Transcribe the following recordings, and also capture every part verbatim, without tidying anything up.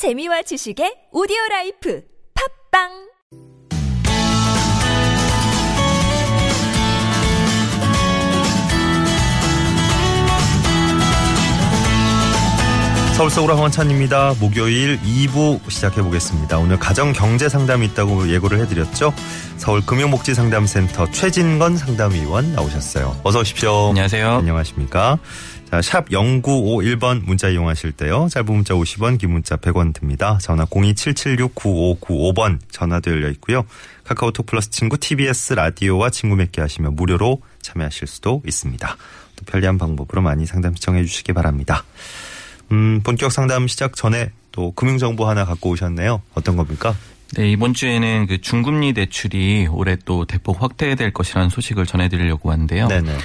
재미와 지식의 오디오라이프 팟빵 서울 속으로 황원찬입니다. 목요일 이 부 시작해보겠습니다. 오늘 가정경제상담이 있다고 예고를 해드렸죠. 서울금융복지상담센터 최진건 상담위원 나오셨어요. 어서 오십시오. 안녕하세요. 안녕하십니까. 자, 샵 공구오일 번 문자 이용하실 때요. 짧은 문자 오십 원, 긴 문자 백 원 듭니다. 전화 공이 칠칠육 구오구오 번 전화도 열려 있고요. 카카오톡 플러스 친구 티비에스 라디오와 친구 맺기 하시면 무료로 참여하실 수도 있습니다. 또 편리한 방법으로 많이 상담 시청해 주시기 바랍니다. 음, 본격 상담 시작 전에 또 금융정보 하나 갖고 오셨네요. 어떤 겁니까? 네, 이번 주에는 그 중금리 대출이 올해 또 대폭 확대될 것이라는 소식을 전해드리려고 하는데요. 네네.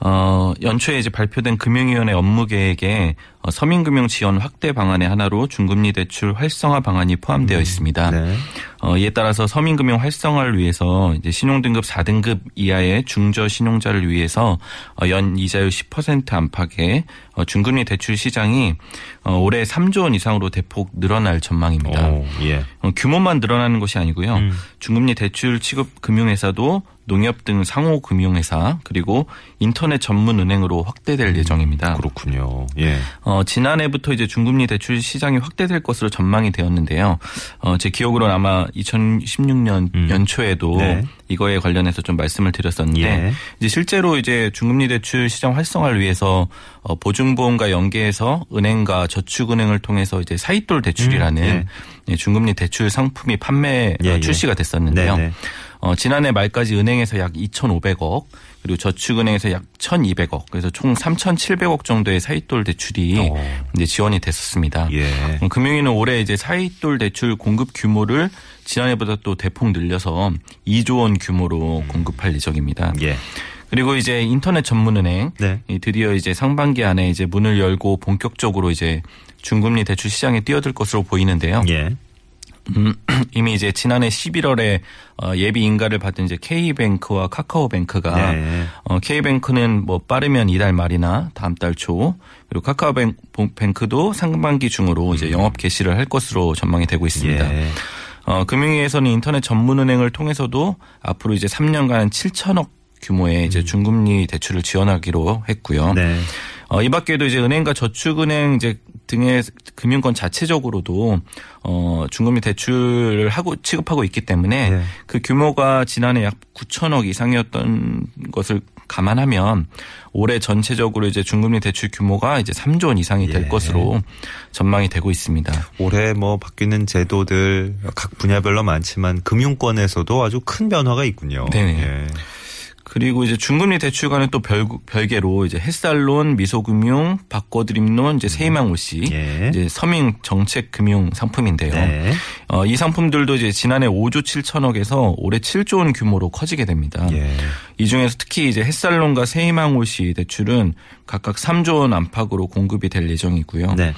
어, 연초에 이제 발표된 금융위원회 업무계획에 어, 서민금융지원 확대 방안의 하나로 중금리 대출 활성화 방안이 포함되어 음, 있습니다. 네. 어, 이에 따라서 서민금융 활성화를 위해서 이제 신용등급 사 등급 이하의 중저신용자를 위해서 어, 연 이자율 십 퍼센트 안팎의 어, 중금리 대출 시장이 어, 올해 삼조 원 이상으로 대폭 늘어날 전망입니다. 오, 예. 어, 규모만 늘어나는 것이 아니고요. 음. 중금리 대출 취급 금융회사도 농협 등 상호 금융회사 그리고 인터넷 전문 은행으로 확대될 예정입니다. 음, 그렇군요. 예. 어, 지난해부터 이제 중금리 대출 시장이 확대될 것으로 전망이 되었는데요. 어, 제 기억으로는 아마 이천십육 년 음. 연초에도 네. 이거에 관련해서 좀 말씀을 드렸었는데 예. 이제 실제로 이제 중금리 대출 시장 활성화를 위해서 어, 보증보험과 연계해서 은행과 저축은행을 통해서 이제 사잇돌 대출이라는 음, 예. 중금리 대출 상품이 판매 예, 출시가 됐었는데요. 네, 네. 어, 지난해 말까지 은행에서 약 이천오백억 그리고 저축은행에서 약 천이백억 그래서 총 삼천칠백억 정도의 사잇돌 대출이 오. 이제 지원이 됐었습니다. 예. 금융위는 올해 이제 사잇돌 대출 공급 규모를 지난해보다 또 대폭 늘려서 이조 원 규모로 음. 공급할 예정입니다. 예. 그리고 이제 인터넷 전문은행 네. 드디어 이제 상반기 안에 이제 문을 열고 본격적으로 이제 중금리 대출 시장에 뛰어들 것으로 보이는데요. 예. 음, 이미 이제 지난해 십일월에 어, 예비 인가를 받은 이제 K뱅크와 카카오뱅크가 네. 어, K뱅크는 뭐 빠르면 이달 말이나 다음 달 초 그리고 카카오뱅크도 상반기 중으로 이제 영업 개시를 할 것으로 전망이 되고 있습니다. 예. 어, 금융위에서는 인터넷 전문은행을 통해서도 앞으로 이제 삼 년간 칠천억 규모의 이제 중금리 대출을 지원하기로 했고요. 네. 어, 이 밖에도 이제 은행과 저축은행 이제 등의 금융권 자체적으로도 어, 중금리 대출을 하고 취급하고 있기 때문에 네. 그 규모가 지난해 약 구천억 이상이었던 것을 감안하면 올해 전체적으로 이제 중금리 대출 규모가 이제 삼조 원 이상이 될 예. 것으로 전망이 되고 있습니다. 올해 뭐 바뀌는 제도들 각 분야별로 많지만 금융권에서도 아주 큰 변화가 있군요. 네네. 예. 그리고 이제 중금리 대출과는 또 별, 별개로 이제 햇살론, 미소금융, 바꿔드림론, 이제 세희망오시, 예. 이제 서민 정책 금융 상품인데요. 네. 어, 이 상품들도 이제 지난해 오조 칠천억에서 올해 칠조 원 규모로 커지게 됩니다. 예. 이 중에서 특히 이제 햇살론과 세희망오시 대출은 각각 삼조 원 안팎으로 공급이 될 예정이고요. 네.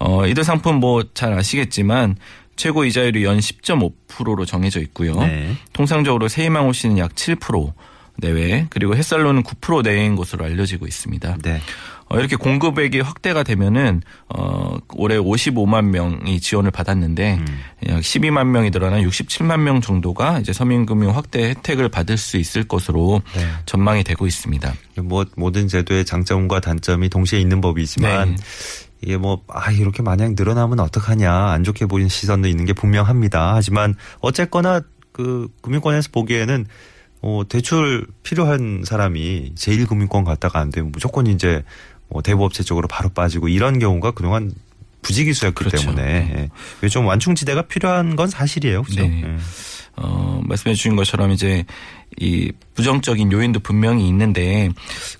어, 이들 상품 뭐 잘 아시겠지만 최고 이자율이 연 십 점 오 퍼센트로 정해져 있고요. 네. 통상적으로 세희망오시는 약 칠 퍼센트 내외 그리고 햇살로는 구 퍼센트 내외인 것으로 알려지고 있습니다. 네. 어, 이렇게 공급액이 확대가 되면은 어, 올해 오십오만 명이 지원을 받았는데 음. 약 십이만 명이 늘어나 육십칠만 명 정도가 이제 서민금융 확대 혜택을 받을 수 있을 것으로 네. 전망이 되고 있습니다. 뭐 모든 제도의 장점과 단점이 동시에 있는 법이지만. 네. 이게 뭐, 아, 이렇게 만약 늘어나면 어떡하냐, 안 좋게 보이는 시선도 있는 게 분명합니다. 하지만 어쨌거나 그 금융권에서 보기에는 어, 대출 필요한 사람이 제일 금융권 갔다가 안 되면 무조건 이제 뭐 대부업체 쪽으로 바로 빠지고 이런 경우가 그동안 부지기수였기 그렇죠. 때문에 네. 좀 완충지대가 필요한 건 사실이에요. 그렇죠? 네. 네. 어, 말씀해 주신 것처럼 이제 이 부정적인 요인도 분명히 있는데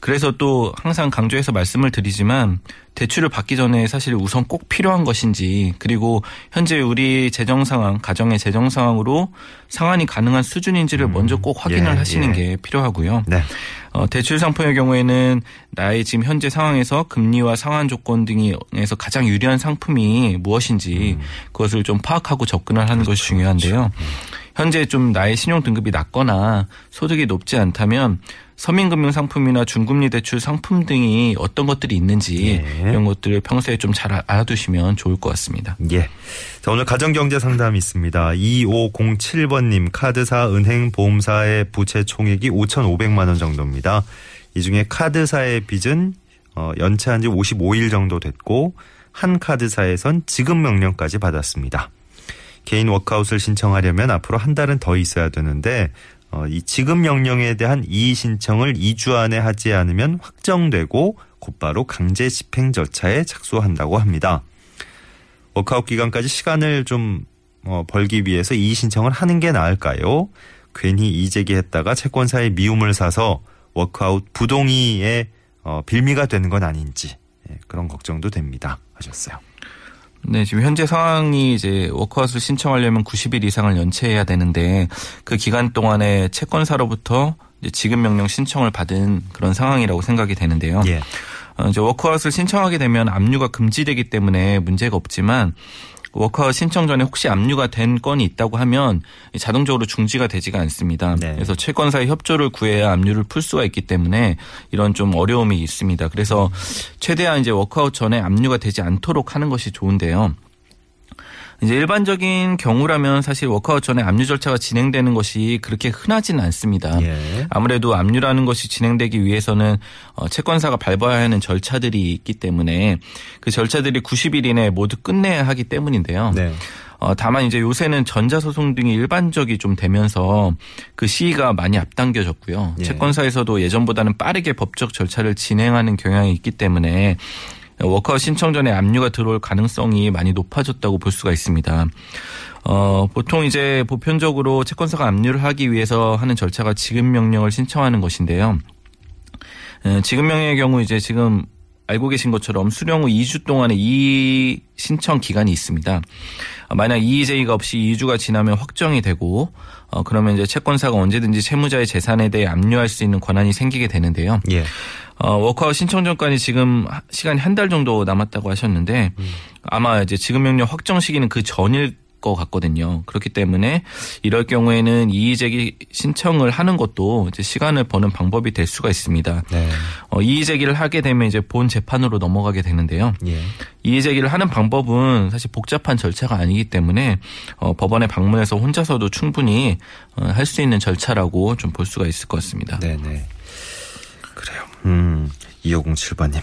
그래서 또 항상 강조해서 말씀을 드리지만 대출을 받기 전에 사실 우선 꼭 필요한 것인지 그리고 현재 우리 재정 상황, 가정의 재정 상황으로 상환이 가능한 수준인지를 음, 먼저 꼭 확인을 예, 하시는 예. 게 필요하고요. 네. 어, 대출 상품의 경우에는 나의 지금 현재 상황에서 금리와 상환 조건 등에서 가장 유리한 상품이 무엇인지 음. 그것을 좀 파악하고 접근을 하는 그렇죠, 것이 중요한데요. 그렇죠. 현재 좀 나의 신용 등급이 낮거나 소득이 높지 않다면 서민금융상품이나 중금리 대출 상품 등이 어떤 것들이 있는지 예. 이런 것들을 평소에 좀 잘 알아두시면 좋을 것 같습니다. 예. 자, 오늘 가정경제 상담이 있습니다. 이오공칠 번님 카드사, 은행, 보험사의 부채 총액이 오천오백만 원 정도입니다. 이 중에 카드사의 빚은 연체한 지 오십오 일 정도 됐고 한 카드사에선 지급 명령까지 받았습니다. 개인 워크아웃을 신청하려면 앞으로 한 달은 더 있어야 되는데 이 지급 명령에 대한 이의 신청을 이 주 안에 하지 않으면 확정되고 곧바로 강제 집행 절차에 착수한다고 합니다. 워크아웃 기간까지 시간을 좀 벌기 위해서 이의 신청을 하는 게 나을까요? 괜히 이의제기했다가 채권사의 미움을 사서 워크아웃 부동의에 빌미가 되는 건 아닌지 그런 걱정도 됩니다 하셨어요. 네, 지금 현재 상황이 이제 워크아웃을 신청하려면 구십 일 이상을 연체해야 되는데 그 기간 동안에 채권사로부터 이제 지급 명령 신청을 받은 그런 상황이라고 생각이 되는데요. 예. 어, 이제 워크아웃을 신청하게 되면 압류가 금지되기 때문에 문제가 없지만 워크아웃 신청 전에 혹시 압류가 된 건이 있다고 하면 자동적으로 중지가 되지가 않습니다. 네. 그래서 채권사의 협조를 구해야 압류를 풀 수가 있기 때문에 이런 좀 어려움이 있습니다. 그래서 최대한 이제 워크아웃 전에 압류가 되지 않도록 하는 것이 좋은데요. 이제 일반적인 경우라면 사실 워크아웃 전에 압류 절차가 진행되는 것이 그렇게 흔하지는 않습니다. 예. 아무래도 압류라는 것이 진행되기 위해서는 채권사가 밟아야 하는 절차들이 있기 때문에 그 절차들이 구십 일 이내에 모두 끝내야 하기 때문인데요. 네. 어, 다만 이제 요새는 전자소송 등이 일반적이 좀 되면서 그 시기가 많이 앞당겨졌고요. 예. 채권사에서도 예전보다는 빠르게 법적 절차를 진행하는 경향이 있기 때문에 워크아웃 신청 전에 압류가 들어올 가능성이 많이 높아졌다고 볼 수가 있습니다. 어, 보통 이제 보편적으로 채권사가 압류를 하기 위해서 하는 절차가 지급 명령을 신청하는 것인데요. 지급 명령의 경우 이제 지금 알고 계신 것처럼 수령 후 이 주 동안의 이의 신청 기간이 있습니다. 만약 이의제기가 없이 이 주가 지나면 확정이 되고 어, 그러면 이제 채권사가 언제든지 채무자의 재산에 대해 압류할 수 있는 권한이 생기게 되는데요. 예. 어, 워크아웃 신청 전까지 지금 시간이 한 달 정도 남았다고 하셨는데 음. 아마 이제 지급 명령 확정 시기는 그 전일 것 같거든요. 그렇기 때문에 이럴 경우에는 이의제기 신청을 하는 것도 이제 시간을 버는 방법이 될 수가 있습니다. 네. 어, 이의제기를 하게 되면 이제 본 재판으로 넘어가게 되는데요. 예. 이의제기를 하는 방법은 사실 복잡한 절차가 아니기 때문에 어, 법원에 방문해서 혼자서도 충분히 어, 할 수 있는 절차라고 좀 볼 수가 있을 것 같습니다. 네네. 그래요. 음, 이오공칠 번님,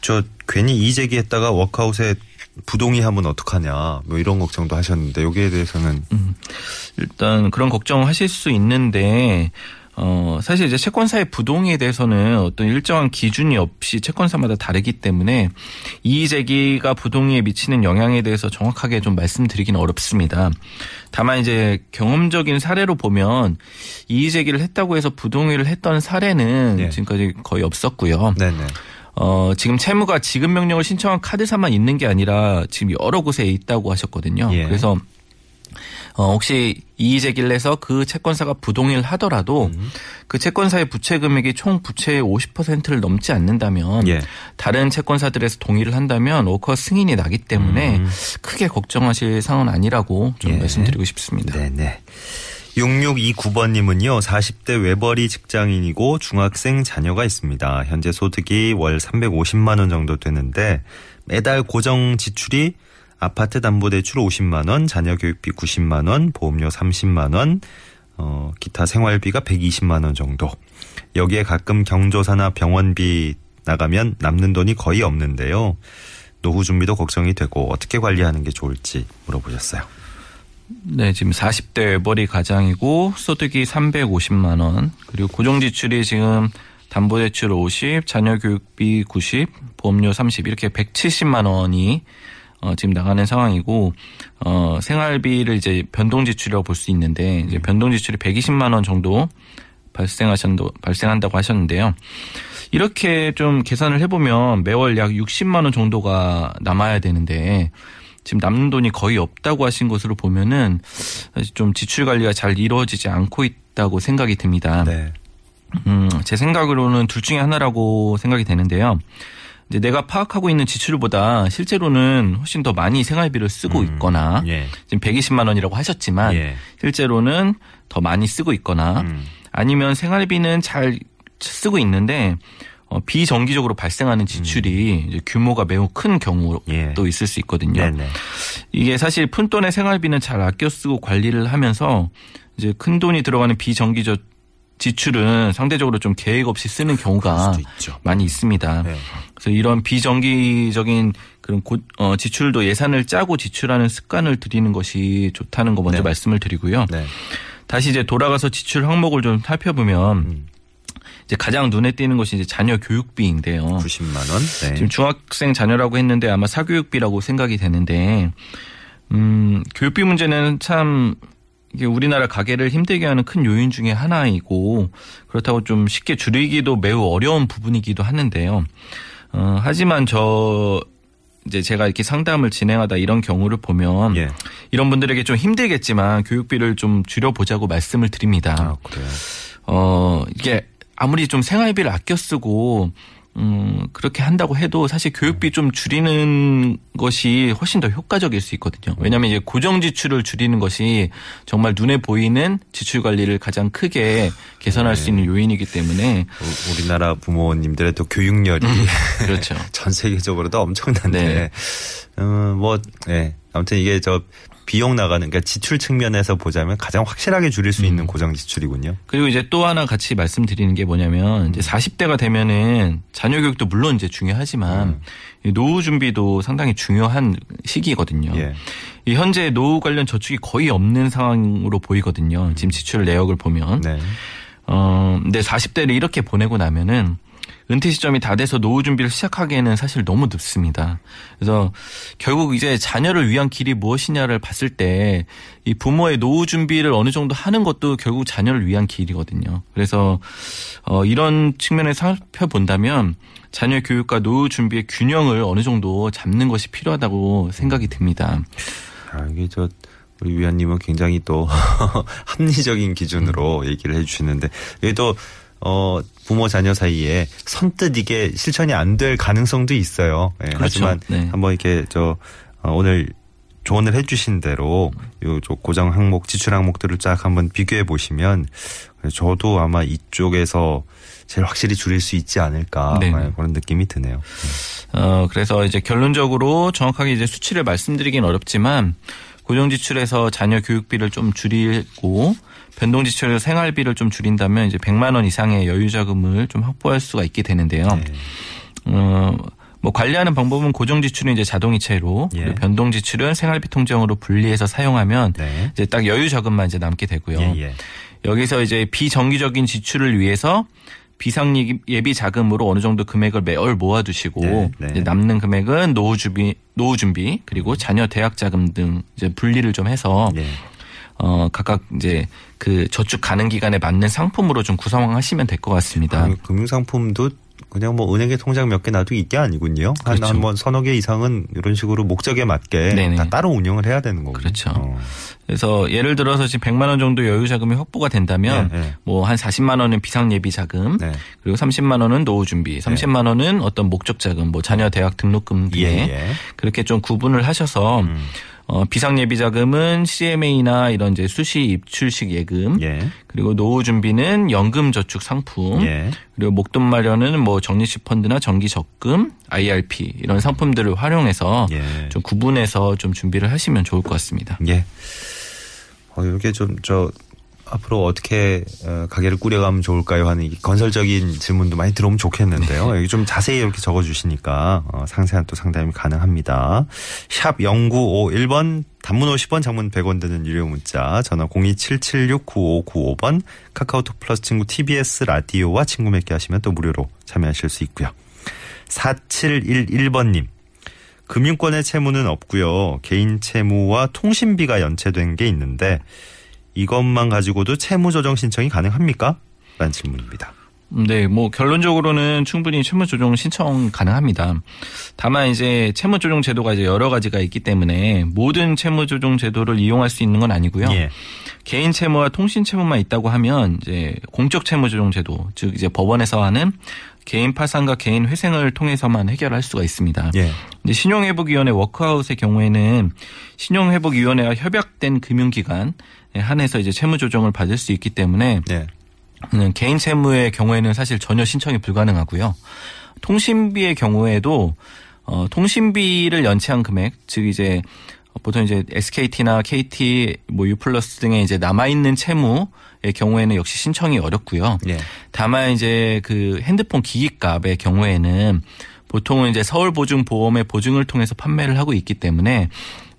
저 괜히 이의제기했다가 워크아웃에 부동의하면 어떡하냐 뭐 이런 걱정도 하셨는데 여기에 대해서는 음, 일단 그런 걱정하실 수 있는데 어, 사실 이제 채권사의 부동의에 대해서는 어떤 일정한 기준이 없이 채권사마다 다르기 때문에 이의제기가 부동의에 미치는 영향에 대해서 정확하게 좀 말씀드리긴 어렵습니다. 다만 이제 경험적인 사례로 보면 이의제기를 했다고 해서 부동의를 했던 사례는 네. 지금까지 거의 없었고요. 네네. 어, 지금 채무가 지급 명령을 신청한 카드사만 있는 게 아니라 지금 여러 곳에 있다고 하셨거든요. 예. 그래서 어, 혹시 이의제기를 해서 그 채권사가 부동의를 하더라도 음. 그 채권사의 부채 금액이 총 부채의 오십 퍼센트를 넘지 않는다면 예. 다른 채권사들에서 동의를 한다면 워크아웃 승인이 나기 때문에 음. 크게 걱정하실 상황은 아니라고 좀 예. 말씀드리고 싶습니다. 네네. 육육이구 번님은요. 사십 대 외벌이 직장인이고 중학생 자녀가 있습니다. 현재 소득이 월 삼백오십만 원 정도 되는데 매달 고정 지출이 아파트 담보대출 오십만 원, 자녀 교육비 구십만 원, 보험료 삼십만 원, 어, 기타 생활비가 백이십만 원 정도. 여기에 가끔 경조사나 병원비 나가면 남는 돈이 거의 없는데요. 노후 준비도 걱정이 되고 어떻게 관리하는 게 좋을지 물어보셨어요. 네, 지금 사십 대 외벌이 가장이고 소득이 삼백오십만 원, 그리고 고정지출이 지금 담보대출 오십, 자녀 교육비 구십, 보험료 삼십, 이렇게 백칠십만 원이 어, 지금 나가는 상황이고, 어, 생활비를 이제 변동지출이라고 볼 수 있는데, 이제 변동지출이 백이십만 원 정도 발생하셨, 발생한다고 하셨는데요. 이렇게 좀 계산을 해보면 매월 약 육십만 원 정도가 남아야 되는데, 지금 남는 돈이 거의 없다고 하신 것으로 보면은 좀 지출 관리가 잘 이루어지지 않고 있다고 생각이 듭니다. 네. 음, 제 생각으로는 둘 중에 하나라고 생각이 되는데요. 이제 내가 파악하고 있는 지출보다 실제로는 훨씬 더 많이 생활비를 쓰고 음, 있거나 예. 지금 백이십만 원이라고 하셨지만 예. 실제로는 더 많이 쓰고 있거나 음. 아니면 생활비는 잘 쓰고 있는데 어, 비정기적으로 발생하는 지출이 음. 이제 규모가 매우 큰 경우도 예. 있을 수 있거든요. 네네. 이게 사실 푼돈의 생활비는 잘 아껴 쓰고 관리를 하면서 이제 큰 돈이 들어가는 비정기적 지출은 상대적으로 좀 계획 없이 쓰는 경우가 많이 있습니다. 네. 그래서 이런 비정기적인 그런 고, 어, 지출도 예산을 짜고 지출하는 습관을 들이는 것이 좋다는 거 먼저 네. 말씀을 드리고요. 네. 다시 이제 돌아가서 지출 항목을 좀 살펴보면 음. 이제 가장 눈에 띄는 것이 이제 자녀 교육비인데요. 구십만 원. 네. 지금 중학생 자녀라고 했는데 아마 사교육비라고 생각이 되는데 음, 교육비 문제는 참 이게 우리나라 가계를 힘들게 하는 큰 요인 중에 하나이고 그렇다고 좀 쉽게 줄이기도 매우 어려운 부분이기도 하는데요. 어, 하지만 저 이제 제가 이렇게 상담을 진행하다 이런 경우를 보면 예. 이런 분들에게 좀 힘들겠지만 교육비를 좀 줄여보자고 말씀을 드립니다. 아, 그래요? 어, 이게 아무리 좀 생활비를 아껴 쓰고 음, 그렇게 한다고 해도 사실 교육비 좀 줄이는 것이 훨씬 더 효과적일 수 있거든요. 왜냐하면 이제 고정 지출을 줄이는 것이 정말 눈에 보이는 지출 관리를 가장 크게 개선할 네. 수 있는 요인이기 때문에 우리나라 부모님들의 또 교육열이 그렇죠. 전 세계적으로도 엄청난데, 네. 음, 뭐, 네. 아무튼 이게 저. 비용 나가는 그러니까 지출 측면에서 보자면 가장 확실하게 줄일 수 있는 음. 고정 지출이군요. 그리고 이제 또 하나 같이 말씀드리는 게 뭐냐면 음. 이제 사십 대가 되면은 자녀 교육도 물론 이제 중요하지만 음. 노후 준비도 상당히 중요한 시기거든요. 예. 이 현재 노후 관련 저축이 거의 없는 상황으로 보이거든요. 음. 지금 지출 내역을 보면. 네. 어, 근데 사십 대를 이렇게 보내고 나면은 은퇴 시점이 다 돼서 노후 준비를 시작하기에는 사실 너무 늦습니다. 그래서 결국 이제 자녀를 위한 길이 무엇이냐를 봤을 때 이 부모의 노후 준비를 어느 정도 하는 것도 결국 자녀를 위한 길이거든요. 그래서 어, 이런 측면에서 살펴본다면 자녀 교육과 노후 준비의 균형을 어느 정도 잡는 것이 필요하다고 생각이 듭니다. 아, 이게 저... 우리 위원님은 굉장히 또 합리적인 기준으로 음. 얘기를 해 주시는데 이게 또 어, 부모 자녀 사이에 선뜻 이게 실천이 안 될 가능성도 있어요. 네, 그렇죠. 하지만 네. 한번 이렇게 저 어, 오늘 조언을 해 주신 대로 요 저 고정 항목 지출 항목들을 쫙 한번 비교해 보시면 저도 아마 이쪽에서 제일 확실히 줄일 수 있지 않을까 네. 그런 느낌이 드네요. 네. 어, 그래서 이제 결론적으로 정확하게 이제 수치를 말씀드리긴 어렵지만 고정지출에서 자녀 교육비를 좀 줄이고 변동지출에서 생활비를 좀 줄인다면 이제 백만 원 이상의 여유자금을 좀 확보할 수가 있게 되는데요. 네. 어, 뭐 관리하는 방법은 고정지출은 이제 자동이체로 예. 변동지출은 생활비 통장으로 분리해서 사용하면 네. 이제 딱 여유자금만 이제 남게 되고요. 예, 예. 여기서 이제 비정기적인 지출을 위해서 비상예비자금으로 어느 정도 금액을 매월 모아두시고 네, 네. 이제 남는 금액은 노후준비, 노후준비 그리고 자녀 대학자금 등 이제 분리를 좀 해서 네. 어, 각각 이제 그 저축 가능 기간에 맞는 상품으로 좀 구성하시면 될 것 같습니다. 아, 금융상품도 그냥 뭐 은행에 통장 몇 개 놔두기 이게 아니군요. 그렇죠. 한 뭐 서너 개 이상은 이런 식으로 목적에 맞게 네네. 다 따로 운영을 해야 되는 거군요. 그렇죠. 어. 그래서 예를 들어서 지금 백만 원 정도 여유 자금이 확보가 된다면 네, 네. 뭐 한 사십만 원은 비상 예비 자금, 네. 그리고 삼십만 원은 노후 준비, 삼십만 원은 어떤 목적 자금, 뭐 자녀 대학 등록금 등에 예, 예. 그렇게 좀 구분을 하셔서 음. 어, 비상예비자금은 씨엠에이나 이런 이제 수시 입출식 예금, 예. 그리고 노후준비는 연금저축 상품, 예. 그리고 목돈 마련은 뭐 적립식 펀드나 정기적금, 아이알피 이런 상품들을 활용해서 예. 좀 구분해서 좀 준비를 하시면 좋을 것 같습니다. 예. 어, 이게 좀 저 앞으로 어떻게 가게를 꾸려가면 좋을까요 하는 건설적인 질문도 많이 들어오면 좋겠는데요. 네. 여기 좀 자세히 이렇게 적어주시니까 상세한 또 상담이 가능합니다. 샵 공구오일 번 단문 오십 원 장문 백 원 드는 유료 문자 전화 공이칠칠육 구오구오 번 카카오톡 플러스 친구 티비에스 라디오와 친구 맺기 하시면 또 무료로 참여하실 수 있고요. 사칠일일 번님. 금융권의 채무는 없고요. 개인 채무와 통신비가 연체된 게 있는데 이것만 가지고도 채무 조정 신청이 가능합니까? 라는 질문입니다. 네, 뭐 결론적으로는 충분히 채무 조정 신청 가능합니다. 다만 이제 채무 조정 제도가 이제 여러 가지가 있기 때문에 모든 채무 조정 제도를 이용할 수 있는 건 아니고요. 예. 개인 채무와 통신 채무만 있다고 하면 이제 공적 채무 조정 제도, 즉 이제 법원에서 하는 개인 파산과 개인 회생을 통해서만 해결할 수가 있습니다. 예. 이제 신용회복위원회 워크아웃의 경우에는 신용회복위원회와 협약된 금융기관 한해서 이제 채무 조정을 받을 수 있기 때문에 예. 개인 채무의 경우에는 사실 전혀 신청이 불가능하고요. 통신비의 경우에도 어, 통신비를 연체한 금액, 즉 이제 보통 이제 에스케이티나 케이티, 뭐 U플러스 등의 이제 남아 있는 채무의 경우에는 역시 신청이 어렵고요. 네. 다만 이제 그 핸드폰 기기값의 경우에는 보통은 이제 서울보증보험의 보증을 통해서 판매를 하고 있기 때문에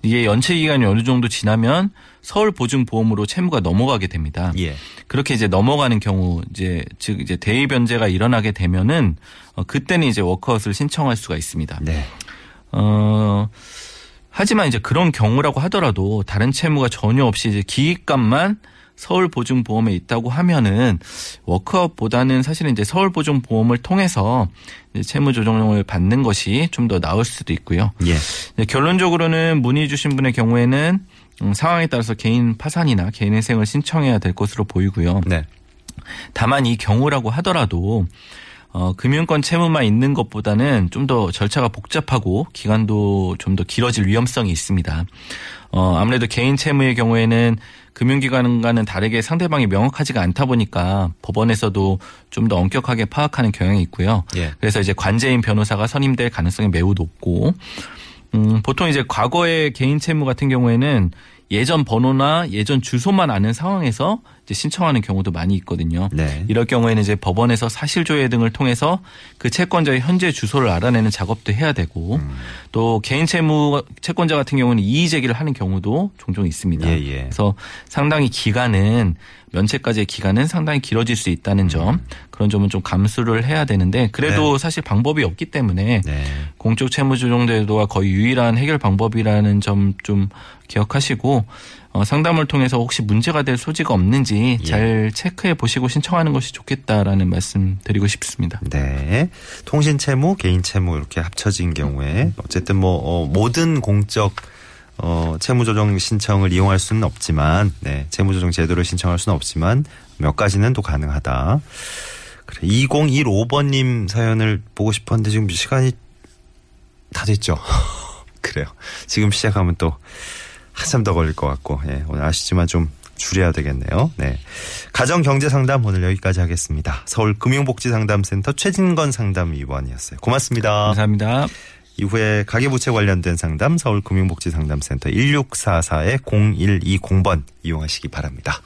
이게 연체 기간이 어느 정도 지나면 서울보증보험으로 채무가 넘어가게 됩니다. 예. 그렇게 이제 넘어가는 경우 이제 즉 이제 대의 변제가 일어나게 되면은 어, 그때는 이제 워크아웃을 신청할 수가 있습니다. 네. 어 하지만 이제 그런 경우라고 하더라도 다른 채무가 전혀 없이 이제 기익값만 서울보증보험에 있다고 하면은 워크아웃보다는 사실은 이제 서울보증보험을 통해서 이제 채무조정을 받는 것이 좀 더 나을 수도 있고요. 예. 결론적으로는 문의 주신 분의 경우에는 음, 상황에 따라서 개인 파산이나 개인회생을 신청해야 될 것으로 보이고요. 네. 다만 이 경우라고 하더라도 어, 금융권 채무만 있는 것보다는 좀 더 절차가 복잡하고 기간도 좀 더 길어질 위험성이 있습니다. 어, 아무래도 개인 채무의 경우에는 금융기관과는 다르게 상대방이 명확하지가 않다 보니까 법원에서도 좀 더 엄격하게 파악하는 경향이 있고요. 예. 그래서 이제 관재인 변호사가 선임될 가능성이 매우 높고, 음, 보통 이제 과거의 개인 채무 같은 경우에는 예전 번호나 예전 주소만 아는 상황에서 이제 신청하는 경우도 많이 있거든요. 네. 이럴 경우에는 이제 법원에서 사실조회 등을 통해서 그 채권자의 현재 주소를 알아내는 작업도 해야 되고 음. 또 개인 채무 채권자 같은 경우는 이의 제기를 하는 경우도 종종 있습니다. 예, 예. 그래서 상당히 기간은 면책까지의 기간은 상당히 길어질 수 있다는 점 음. 그런 점은 좀 감수를 해야 되는데 그래도 네. 사실 방법이 없기 때문에 네. 공적 채무 조정 제도가 거의 유일한 해결 방법이라는 점 좀 기억하시고 어, 상담을 통해서 혹시 문제가 될 소지가 없는지 예. 잘 체크해 보시고 신청하는 것이 좋겠다라는 말씀 드리고 싶습니다. 네, 통신 채무, 개인 채무 이렇게 합쳐진 경우에 어쨌든 뭐 어, 모든 공적 어, 채무조정 신청을 이용할 수는 없지만, 네, 채무조정 제도를 신청할 수는 없지만 몇 가지는 또 가능하다. 그래, 이공일오 번님 사연을 보고 싶었는데 지금 시간이 다 됐죠. 그래요. 지금 시작하면 또 한참 더 걸릴 것 같고, 예, 오늘 아쉽지만 좀 줄여야 되겠네요. 네, 가정경제상담 오늘 여기까지 하겠습니다. 서울금융복지상담센터 최진건 상담위원이었어요. 고맙습니다. 감사합니다. 이후에 가계부채 관련된 상담 서울금융복지상담센터 일육사사 공일이공 번 이용하시기 바랍니다.